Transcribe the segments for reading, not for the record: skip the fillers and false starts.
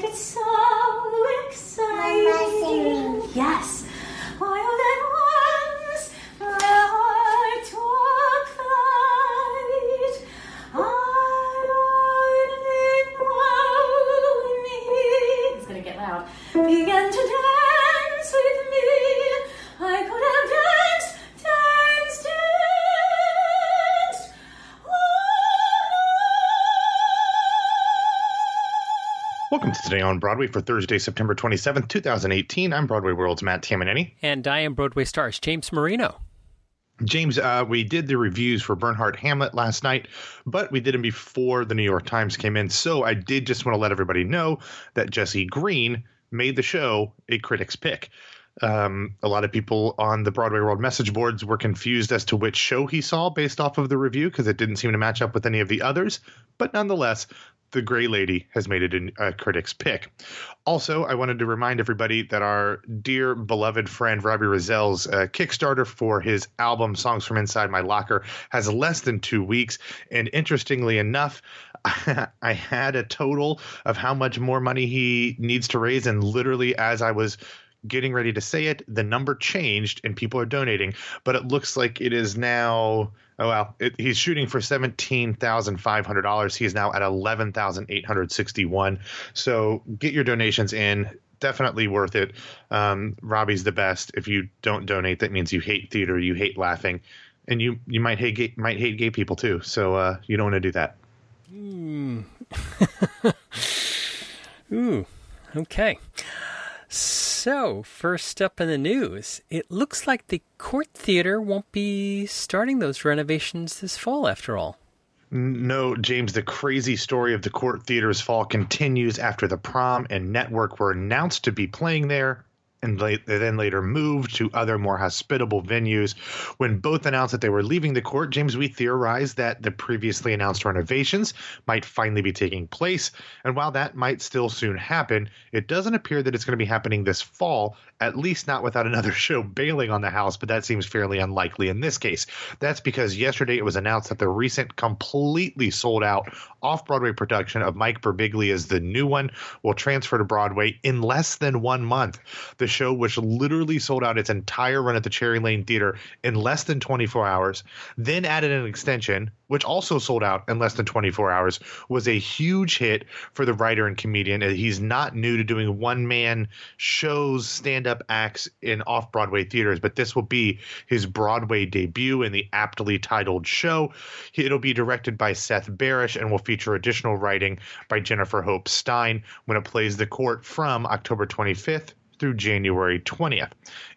find it so exciting. Mama singing. Yes. Wild at once, my heart took flight. I only know me. It's going to get loud. Began to dance with me. I could have danced, danced, danced. Welcome to Today on Broadway for Thursday, September 27th, 2018. I'm Broadway World's Matt Tamanini. And I am Broadway Stars James Marino. James, we did the reviews for Bernhardt Hamlet last night, but we did them before the New York Times came in. So I did just want to let everybody know that Jesse Green made the show a critic's pick. A lot of people on the Broadway World message boards were confused as to which show he saw based off of the review because it didn't seem to match up with any of the others. But nonetheless, The Gray Lady has made it a critic's pick. Also, I wanted to remind everybody that our dear beloved friend Robbie Rizzell's Kickstarter for his album Songs from Inside My Locker has less than 2 weeks. And interestingly enough, I had a total of how much more money he needs to raise. And literally as I was getting ready to say it, the number changed and people are donating, but it looks like it is now, he's shooting for $17,500. He is now at $11,861. So get your donations in. Definitely worth it. Robbie's the best. If you don't donate, that means you hate theater, you hate laughing, and you might hate gay people too. So you don't want to do that. Ooh, okay. So, first up in the news, it looks like the Court Theater won't be starting those renovations this fall after all. No, James, the crazy story of the Court Theater's fall continues after The Prom and Network were announced to be playing there, and they then later moved to other more hospitable venues. When both announced that they were leaving the Court, James, we theorized that the previously announced renovations might finally be taking place. And while that might still soon happen, it doesn't appear that it's going to be happening this fall, at least not without another show bailing on the house. But that seems fairly unlikely in this case. That's because yesterday it was announced that the recent completely sold out off-Broadway production of Mike Birbiglia's The New One will transfer to Broadway in less than 1 month. The show, which literally sold out its entire run at the Cherry Lane Theater in less than 24 hours, then added an extension, which also sold out in less than 24 hours, was a huge hit for the writer and comedian. He's not new to doing one-man shows, stand-up acts in off-Broadway theaters, but this will be his Broadway debut in the aptly titled show. It'll be directed by Seth Barish and will feature additional writing by Jennifer Hope Stein when it plays the Court from October 25th through January 20th.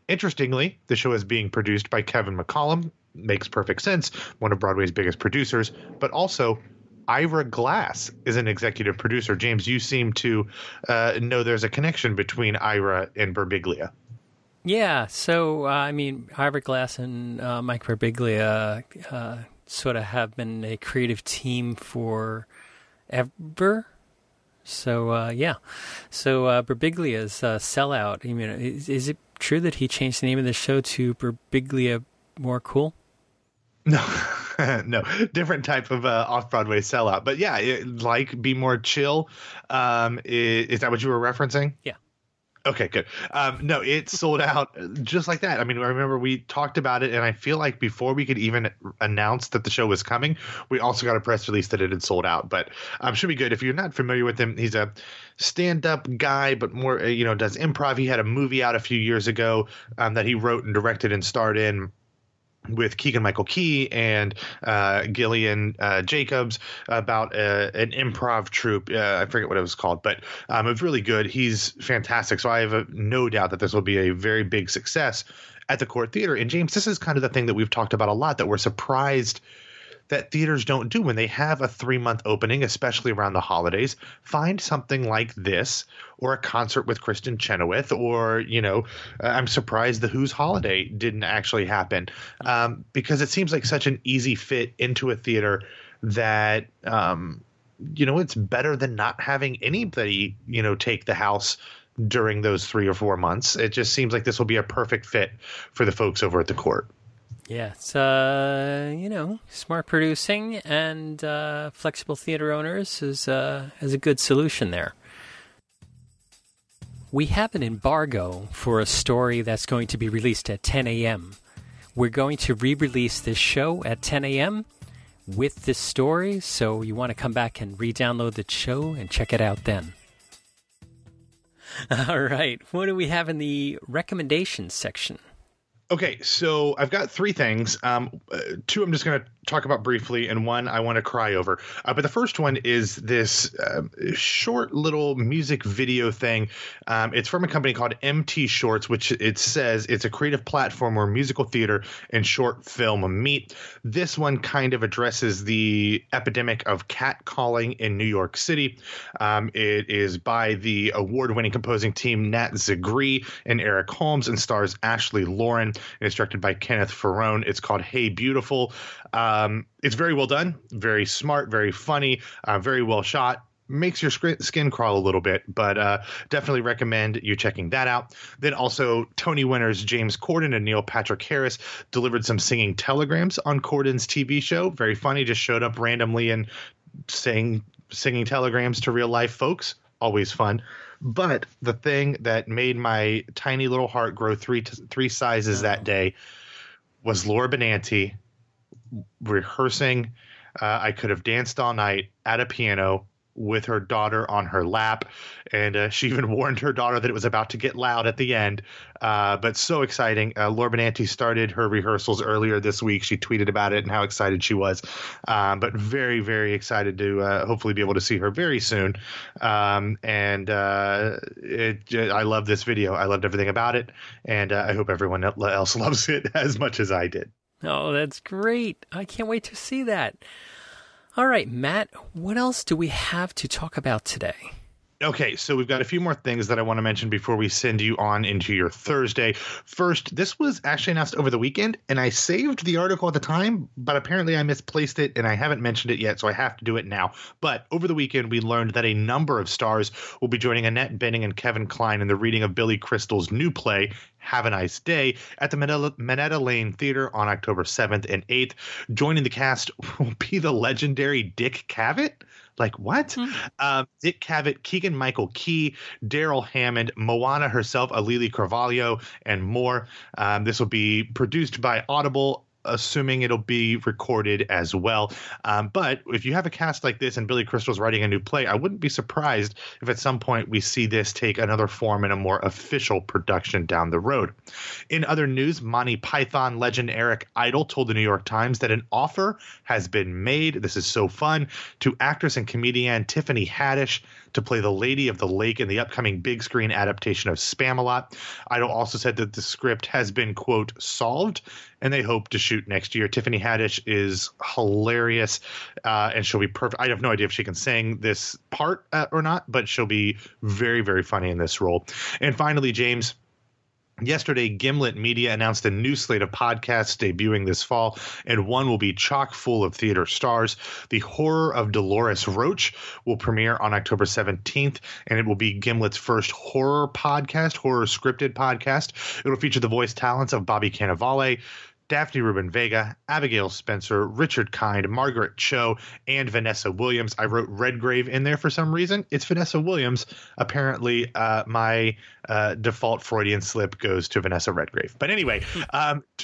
Interestingly, the show is being produced by Kevin McCollum, makes perfect sense, one of Broadway's biggest producers, but also Ira Glass is an executive producer. James, you seem to know there's a connection between Ira and Birbiglia. Yeah, so, Ira Glass and Mike Birbiglia sort of have been a creative team forever. So, yeah. So, Birbiglia's sellout, is it true that he changed the name of the show to Birbiglia More Cool? No, no, different type of off-Broadway sellout. But yeah, Be More Chill. Is that what you were referencing? Yeah. Okay, good. No, it sold out just like that. I remember we talked about it, and I feel like before we could even announce that the show was coming, we also got a press release that it had sold out. But should be good. If you're not familiar with him, he's a stand-up guy, but more, does improv. He had a movie out a few years ago that he wrote and directed and starred in with Keegan-Michael Key and Gillian Jacobs about an improv troupe. I forget what it was called, but it was really good. He's fantastic. So I have no doubt that this will be a very big success at the Court Theater. And James, this is kind of the thing that we've talked about a lot that we're surprised that theaters don't do when they have a 3-month opening, especially around the holidays. Find something like this or a concert with Kristen Chenoweth or, I'm surprised the Who's Holiday didn't actually happen because it seems like such an easy fit into a theater that, it's better than not having anybody, take the house during those 3 or 4 months. It just seems like this will be a perfect fit for the folks over at the Court. Yeah, it's, smart producing and flexible theater owners is a good solution there. We have an embargo for a story that's going to be released at 10 a.m. We're going to re-release this show at 10 a.m. with this story, so you want to come back and re-download the show and check it out then. All right, what do we have in the recommendations section? Okay, so I've got three things. Two I'm just going to talk about briefly, and one I want to cry over. But the first one is this short little music video thing. It's from a company called MT Shorts, which it says it's a creative platform where musical theater and short film meet. This one kind of addresses the epidemic of catcalling in New York City. It is by the award-winning composing team Nat Zagree and Eric Holmes and stars Ashley Lauren. And it's directed by Kenneth Ferrone. It's called Hey Beautiful. It's very well done, very smart, very funny, very well shot. Makes your skin crawl a little bit, but definitely recommend you checking that out. Then also Tony winners James Corden and Neil Patrick Harris delivered some singing telegrams on Corden's TV show. Very funny, just showed up randomly and sang singing telegrams to real life folks. Always fun. But the thing that made my tiny little heart grow three sizes that day was Laura Benanti rehearsing. I could have danced all night at a piano with her daughter on her lap, and she even warned her daughter that it was about to get loud at the end. But so exciting. Laura Benanti started her rehearsals earlier this week. She tweeted about it and how excited she was, but very, very excited to hopefully be able to see her very soon. I love this video. I loved everything about it, and I hope everyone else loves it as much as I did. Oh, that's great. I can't wait to see that. All right, Matt, what else do we have to talk about today? Okay, so we've got a few more things that I want to mention before we send you on into your Thursday. First, this was actually announced over the weekend, and I saved the article at the time, but apparently I misplaced it, and I haven't mentioned it yet, so I have to do it now. But over the weekend, we learned that a number of stars will be joining Annette Bening and Kevin Kline in the reading of Billy Crystal's new play, Have a Nice Day, at the Minetta Lane Theater on October 7th and 8th. Joining the cast will be the legendary Dick Cavett. Like, what? Mm-hmm. Dick Cavett, Keegan-Michael Key, Daryl Hammond, Moana herself, Alili Carvalho, and more. This will be produced by Audible, assuming it'll be recorded as well. But if you have a cast like this and Billy Crystal's writing a new play, I wouldn't be surprised if at some point we see this take another form in a more official production down the road. In other news, Monty Python legend Eric Idle told the New York Times that an offer has been made, this is so fun, to actress and comedian Tiffany Haddish to play the Lady of the Lake in the upcoming big screen adaptation of Spamalot. Idle also said that the script has been, quote, solved, and they hope to shoot next year. Tiffany Haddish is hilarious, and she'll be perfect. I have no idea if she can sing this part or not, but she'll be very, very funny in this role. And finally, James, yesterday, Gimlet Media announced a new slate of podcasts debuting this fall, and one will be chock full of theater stars. The Horror of Dolores Roach will premiere on October 17th, and it will be Gimlet's first horror podcast, horror-scripted podcast. It will feature the voice talents of Bobby Cannavale, Daphne Rubin Vega, Abigail Spencer, Richard Kind, Margaret Cho, and Vanessa Williams. I wrote Redgrave in there for some reason. It's Vanessa Williams. Apparently, my default Freudian slip goes to Vanessa Redgrave. But anyway,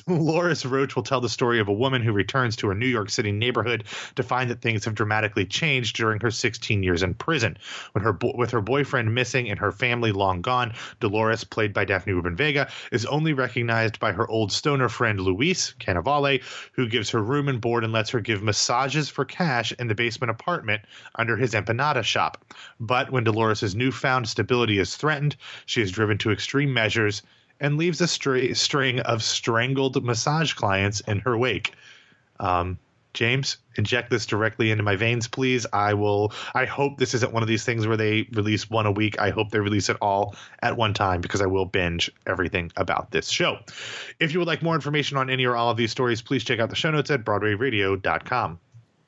Dolores Roach will tell the story of a woman who returns to her New York City neighborhood to find that things have dramatically changed during her 16 years in prison. With her boyfriend missing and her family long gone, Dolores, played by Daphne Rubin Vega, is only recognized by her old stoner friend Luis Cannavale, who gives her room and board and lets her give massages for cash in the basement apartment under his empanada shop. But when Dolores' newfound stability is threatened, she is driven to extreme measures and leaves a string of strangled massage clients in her wake. James, inject this directly into my veins, please. I hope this isn't one of these things where they release one a week. I hope they release it all at one time, because I will binge everything about this show. If you would like more information on any or all of these stories, please check out the show notes at BroadwayRadio.com.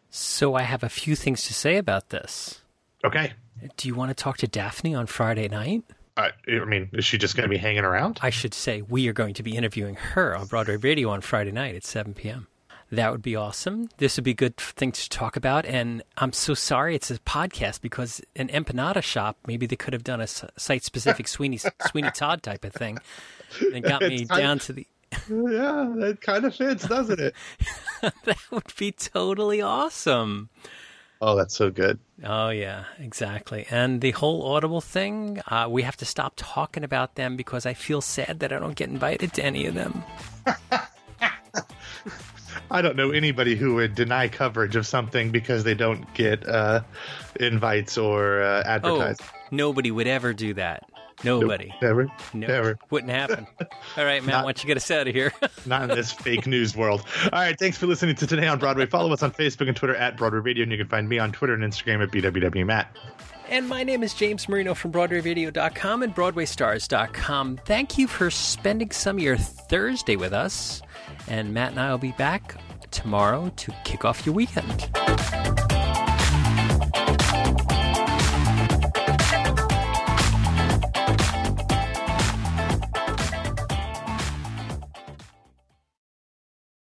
So I have a few things to say about this. Okay. Do you want to talk to Daphne on Friday night? I mean, is she just going to be hanging around? I should say we are going to be interviewing her on Broadway Radio on Friday night at 7 p.m. That would be awesome. This would be a good thing to talk about. And I'm so sorry it's a podcast, because an empanada shop, maybe they could have done a site-specific Sweeney Todd type of thing and got me down to the... Yeah, that kind of fits, doesn't it? That would be totally awesome. Oh, that's so good. Oh, yeah, exactly. And the whole Audible thing, we have to stop talking about them because I feel sad that I don't get invited to any of them. I don't know anybody who would deny coverage of something because they don't get invites or advertising. Oh, nobody would ever do that. Nobody. Nope, never. Wouldn't happen. All right, Matt, why don't you get us out of here? Not in this fake news world. All right, thanks for listening to Today on Broadway. Follow us on Facebook and Twitter at Broadway Radio, and you can find me on Twitter and Instagram at BWWMatt. And my name is James Marino from BroadwayRadio.com and BroadwayStars.com. Thank you for spending some of your Thursday with us. And Matt and I will be back tomorrow to kick off your weekend.